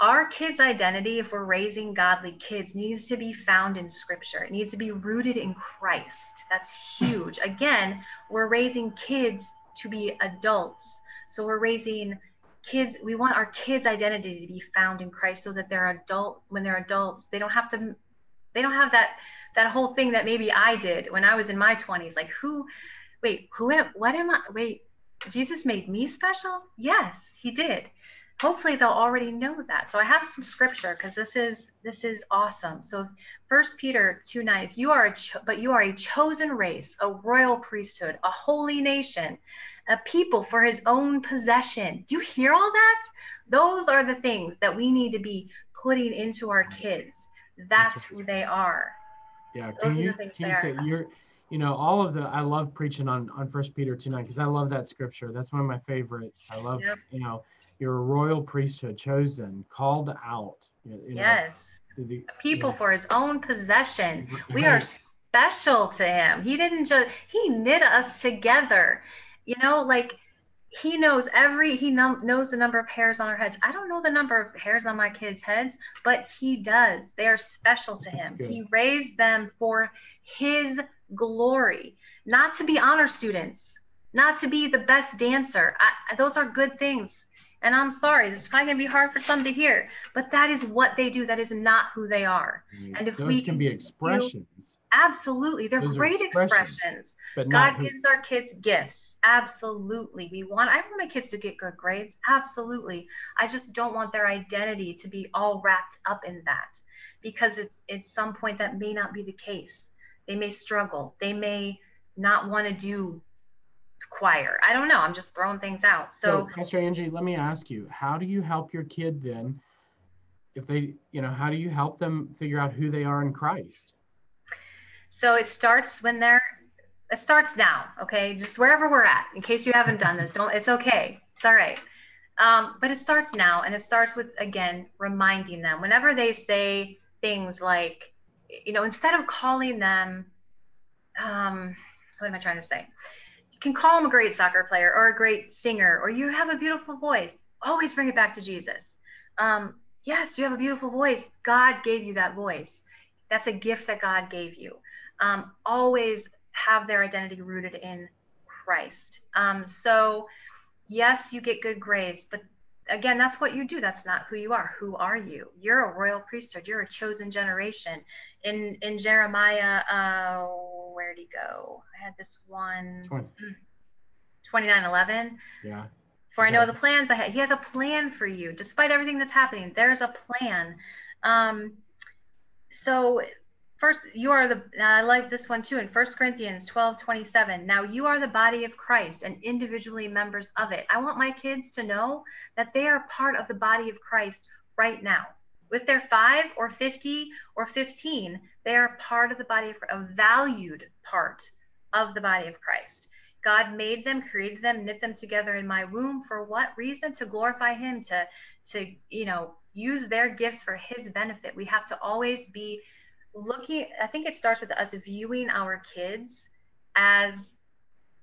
Our kids' identity, if we're raising godly kids, needs to be found in Scripture. It needs to be rooted in Christ. That's huge. Again, we're raising kids to be adults. So we're raising kids, we want our kids' identity to be found in Christ, so that they're adult, when they're adults, they don't have to, they don't have that, that whole thing that maybe I did when I was in my twenties. Like, who, wait, who am, what am I, wait, Jesus made me special? Yes, he did. Hopefully they'll already know that. So I have some scripture, because this is, this is awesome. So First Peter two nine, if you are, a cho- but you are a chosen race, a royal priesthood, a holy nation, a people for his own possession. Do you hear all that? Those are the things that we need to be putting into our kids. That's who they are. Yeah. Those are the things they are. You're, you know, all of the, I love preaching on, on First Peter two nine, because I love that scripture. That's one of my favorites. I love, yep. you know, you're a royal priesthood, chosen, called out. You know, yes. The, a people you know. for his own possession. We are special to him. He didn't just, he knit us together. You know, like he knows every, he num- knows the number of hairs on our heads. I don't know the number of hairs on my kids' heads, but he does. They are special to him. He raised them for his glory, not to be honor students, not to be the best dancer. I, those are good things. And I'm sorry, this is probably going to be hard for some to hear, but that is what they do. That is not who they are. Mm-hmm. And if those we can be expressions. Absolutely. They're those great expressions. expressions. But God who... gives our kids gifts. Absolutely. We want, I want my kids to get good grades. Absolutely. I just don't want their identity to be all wrapped up in that, because it's at some point that may not be the case. They may struggle. They may not want to do choir. I don't know. I'm just throwing things out. So, so Pastor Angie, let me ask you, how do you help your kid then, if they, you know, how do you help them figure out who they are in Christ? So it starts when they're, it starts now. Okay. Just wherever we're at, in case you haven't done this, don't, it's okay. It's all right. Um, but it starts now, and it starts with, again, reminding them whenever they say things like, you know, instead of calling them, um, what am I trying to say? can call them a great soccer player or a great singer, or you have a beautiful voice. Always bring it back to Jesus. Um, yes, you have a beautiful voice. God gave you that voice. That's a gift that God gave you. Um, always have their identity rooted in Christ. Um, so yes, you get good grades, but again, that's what you do. That's not who you are. Who are you? You're a royal priesthood. You're a chosen generation. In, in Jeremiah, uh, where'd he go? I had this one. twenty-nine eleven Yeah. For exactly. I know the plans I had. He has a plan for you. Despite everything that's happening, there's a plan. Um, so first, you are the, I like this one too, in First Corinthians twelve twenty-seven. Now you are the body of Christ and individually members of it. I want my kids to know that they are part of the body of Christ right now. With their five or fifty or fifteen, they are part of the body of, a valued part of the body of Christ. God made them, created them, knit them together in my womb. For what reason? To glorify him, to, to, you know, use their gifts for his benefit. We have to always be looking. I think it starts with us viewing our kids as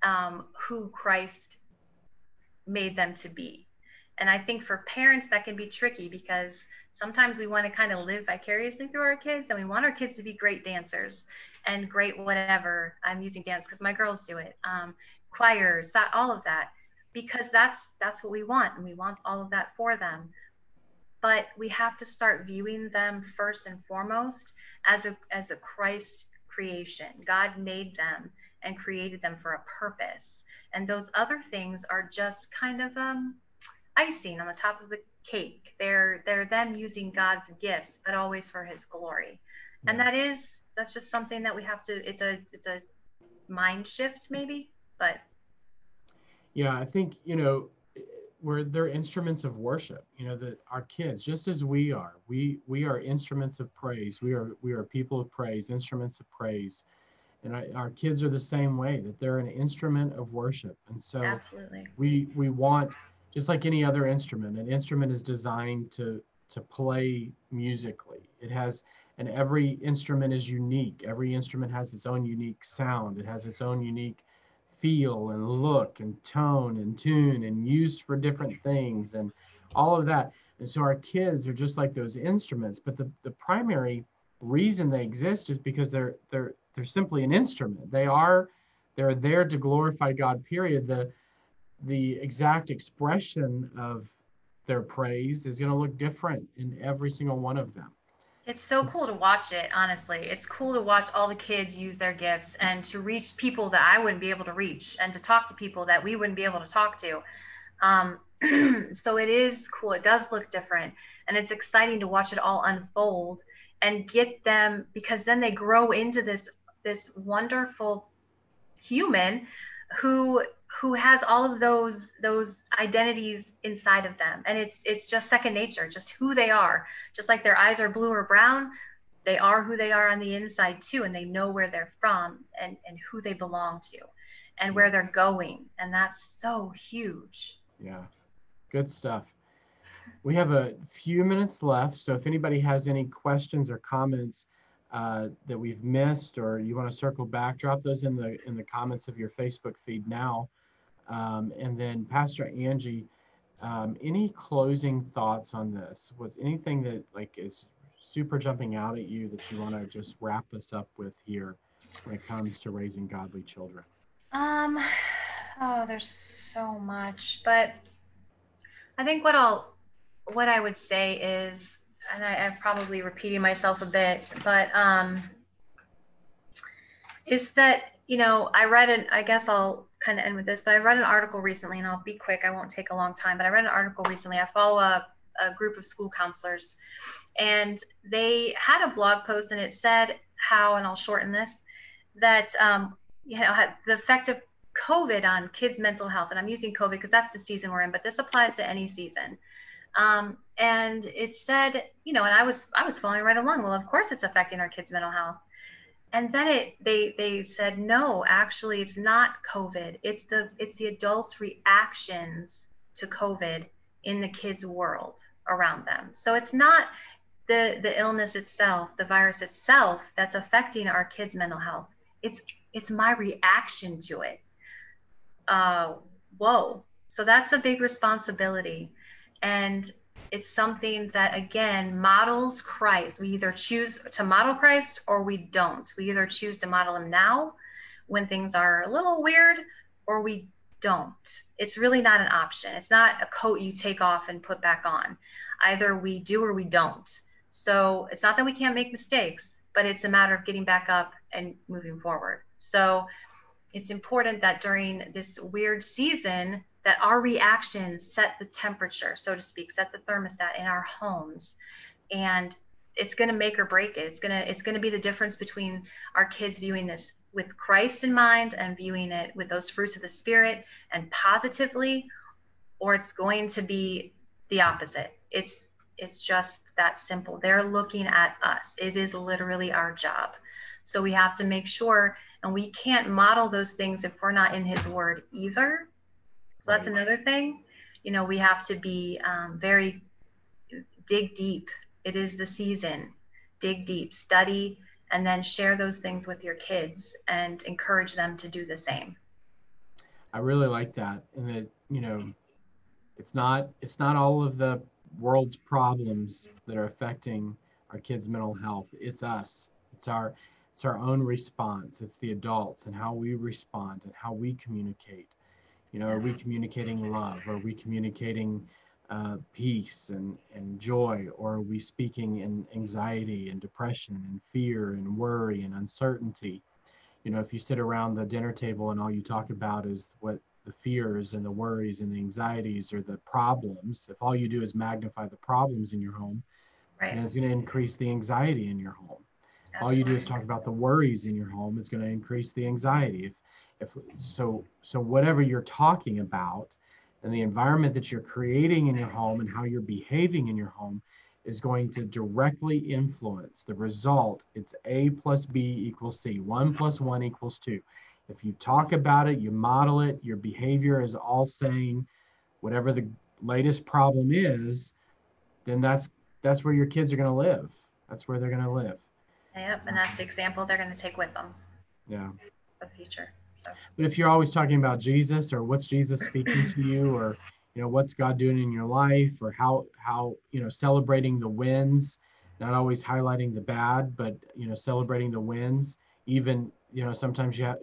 um, who Christ made them to be. And I think for parents that can be tricky, because sometimes we want to kind of live vicariously through our kids, and we want our kids to be great dancers and great whatever. I'm using dance because my girls do it. Um, choirs, that, all of that, because that's that's what we want, and we want all of that for them. But we have to start viewing them first and foremost as a as a Christ creation. God made them and created them for a purpose, and those other things are just kind of um. icing on the top of the cake. They're they're them using God's gifts, but always for his glory. And that is that's just something that we have to, it's a it's a mind shift maybe, but yeah, I think, you know, we're they're instruments of worship, you know, that our kids, just as we are, we we are instruments of praise. We are we are people of praise, instruments of praise. And our, our kids are the same way, that they're an instrument of worship. And so absolutely. we we want, just like any other instrument, an instrument is designed to to play musically. It has, and every instrument is unique. Every instrument has its own unique sound. It has its own unique feel and look and tone and tune and used for different things and all of that. And so our kids are just like those instruments, but the, the primary reason they exist is because they're they're they're simply an instrument. They are they're there to glorify God, period. The The exact expression of their praise is going to look different in every single one of them. It's so cool to watch it, honestly. It's cool to watch all the kids use their gifts and to reach people that I wouldn't be able to reach, and to talk to people that we wouldn't be able to talk to. Um, so it is cool. It does look different, and it's exciting to watch it all unfold and get them, because then they grow into this this wonderful human who who has all of those those identities inside of them. And it's it's just second nature, just who they are. Just like their eyes are blue or brown, they are who they are on the inside too, and they know where they're from and, and who they belong to and where they're going. And that's so huge. Yeah, good stuff. We have a few minutes left, so if anybody has any questions or comments Uh, that we've missed, or you want to circle back, drop those in the in the comments of your Facebook feed now. Um, and then Pastor Angie, um, any closing thoughts on this? Was anything that like is super jumping out at you that you want to just wrap us up with here when it comes to raising godly children? Um, oh, there's so much, but I think what I'll what I would say is, and I, I'm probably repeating myself a bit, but um, is that, you know, I read an, I guess I'll kind of end with this, but I read an article recently, and I'll be quick, I won't take a long time, but I read an article recently. I follow a, a group of school counselors, and they had a blog post, and it said how, and I'll shorten this, that, um, you know, had the effect of COVID on kids' mental health. And I'm using COVID because that's the season we're in, but this applies to any season. Um, and it said, you know, and I was, I was following right along. Well, of course it's affecting our kids' mental health. And then it, they, they said, no, actually it's not COVID. It's the, it's the adults' reactions to COVID in the kids' world around them. So it's not the, the illness itself, the virus itself that's affecting our kids' mental health. It's, it's my reaction to it. Uh, whoa. So that's a big responsibility. And it's something that, again, models Christ. We either choose to model Christ or we don't. We either choose to model him now when things are a little weird, or we don't. It's really not an option. It's not a coat you take off and put back on. Either we do or we don't. So it's not that we can't make mistakes, but it's a matter of getting back up and moving forward. So it's important that during this weird season, that our reactions set the temperature, so to speak, set the thermostat in our homes. And it's going to make or break it. It's going to, it's going to be the difference between our kids viewing this with Christ in mind and viewing it with those fruits of the Spirit and positively, or it's going to be the opposite. It's, it's just that simple. They're looking at us. It is literally our job. So we have to make sure And we can't model those things if we're not in his word either. So that's another thing. You know, we have to be um, very, dig deep. It is the season. Dig deep, study, and then share those things with your kids and encourage them to do the same. I really like that. And that, you know, it's not, it's not all of the world's problems that are affecting our kids' mental health. It's us. It's our, it's our own response. It's the adults and how we respond and how we communicate. You know, are we communicating love? Are we communicating uh, peace and, and joy? Or are we speaking in anxiety and depression and fear and worry and uncertainty? You know, if you sit around the dinner table and all you talk about is what the fears and the worries and the anxieties or the problems, if all you do is magnify the problems in your home, right, then it's going to increase the anxiety in your home. Absolutely. All you do is talk about the worries in your home, it's going to increase the anxiety. If If, so, so whatever you're talking about and the environment that you're creating in your home and how you're behaving in your home is going to directly influence the result. It's A plus B equals C. One plus one equals two. If you talk about it, you model it, your behavior is all saying whatever the latest problem is, then that's that's where your kids are going to live. That's where they're going to live. Yep, and that's the example they're going to take with them. Yeah. The future. So. But if you're always talking about Jesus or what's Jesus speaking to you or, you know, what's God doing in your life or how, how, you know, celebrating the wins, not always highlighting the bad, but, you know, celebrating the wins, even, you know, sometimes you have,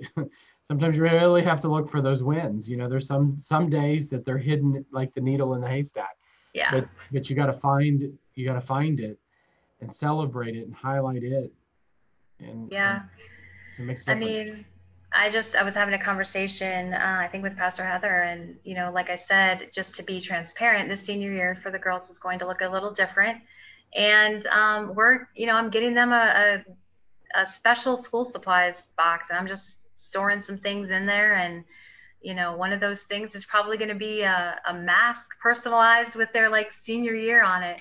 sometimes you really have to look for those wins. You know, there's some, some days that they're hidden like the needle in the haystack, yeah. but, but you got to find, you got to find it and celebrate it and highlight it. And yeah, and it makes a difference. I mean, I just, I was having a conversation, uh, I think with Pastor Heather, and, you know, like I said, just to be transparent, this senior year for the girls is going to look a little different. And um, we're, you know, I'm getting them a, a, a special school supplies box, and I'm just storing some things in there. And, you know, one of those things is probably going to be a, a mask personalized with their like senior year on it.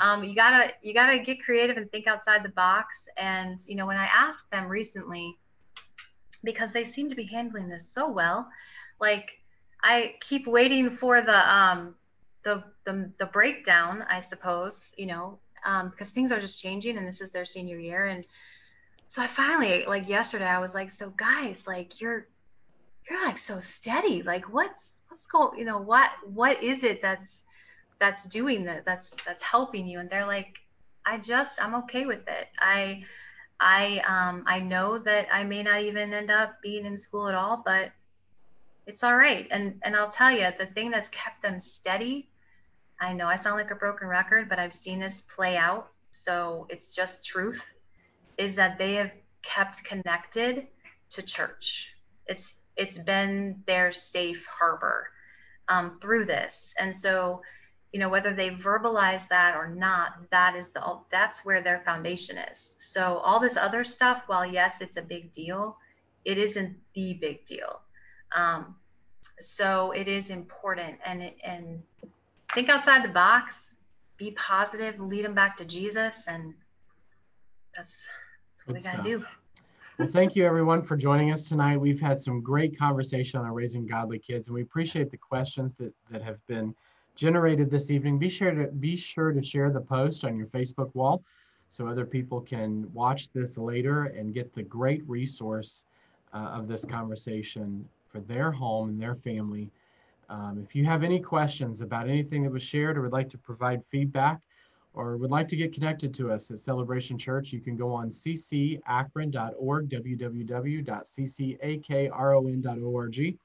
Um, you gotta, you gotta get creative and think outside the box. And, you know, when I asked them recently, because they seem to be handling this so well. Like I keep waiting for the, um, the, the, the breakdown, I suppose, you know, um, because things are just changing and this is their senior year. And so I finally, like yesterday, I was like, so guys, like you're, you're like so steady. Like what's, what's going, you know, what, what is it that's, that's doing that? That's, that's helping you. And they're like, I just, I'm okay with it. I, I um I know that I may not even end up being in school at all, but it's all right. And and I'll tell you, the thing that's kept them steady, I know I sound like a broken record, but I've seen this play out, so it's just truth, is that they have kept connected to church. It's it's been their safe harbor um, through this. And so, you know, whether they verbalize that or not, that is the, that's where their foundation is. So all this other stuff, while yes, it's a big deal, it isn't the big deal. Um, so it is important, and, it, and think outside the box, be positive, lead them back to Jesus. And that's, that's what Good we got to do. Well, thank you everyone for joining us tonight. We've had some great conversation on raising godly kids, and we appreciate the questions that, that have been generated this evening. Be sure to be sure to share the post on your Facebook wall so other people can watch this later and get the great resource uh, of this conversation for their home and their family. Um, if you have any questions about anything that was shared or would like to provide feedback or would like to get connected to us at Celebration Church, you can go on c c akron dot org, w w w dot c c a k r o n dot org.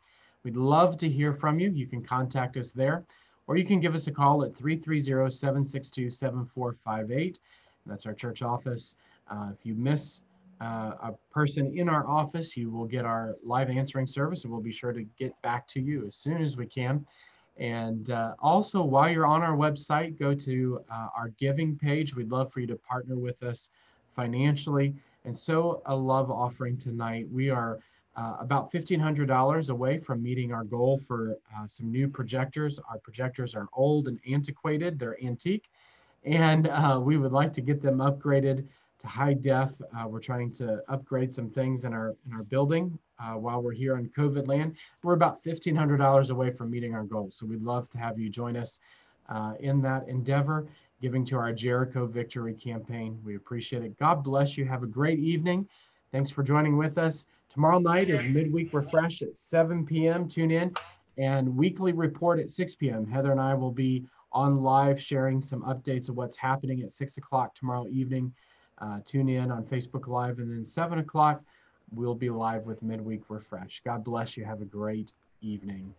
We'd love to hear from you. You can contact us there. Or you can give us a call at three three zero, seven six two, seven four five eight. That's our church office. Uh, if you miss uh, a person in our office, you will get our live answering service, and we'll be sure to get back to you as soon as we can. And uh, also, while you're on our website, go to uh, our giving page. We'd love for you to partner with us financially. And so a love offering tonight. We are Uh, about fifteen hundred dollars away from meeting our goal for uh, some new projectors. Our projectors are old and antiquated. They're antique. And uh, we would like to get them upgraded to high def. Uh, we're trying to upgrade some things in our in our building uh, while we're here in COVID land. We're about fifteen hundred dollars away from meeting our goal. So we'd love to have you join us uh, in that endeavor, giving to our Jericho Victory campaign. We appreciate it. God bless you. Have a great evening. Thanks for joining with us. Tomorrow night is Midweek Refresh at seven p m Tune in. And Weekly Report at six p m Heather and I will be on live sharing some updates of what's happening at six o'clock tomorrow evening. Uh, tune in on Facebook Live. And then seven o'clock, we'll be live with Midweek Refresh. God bless you. Have a great evening.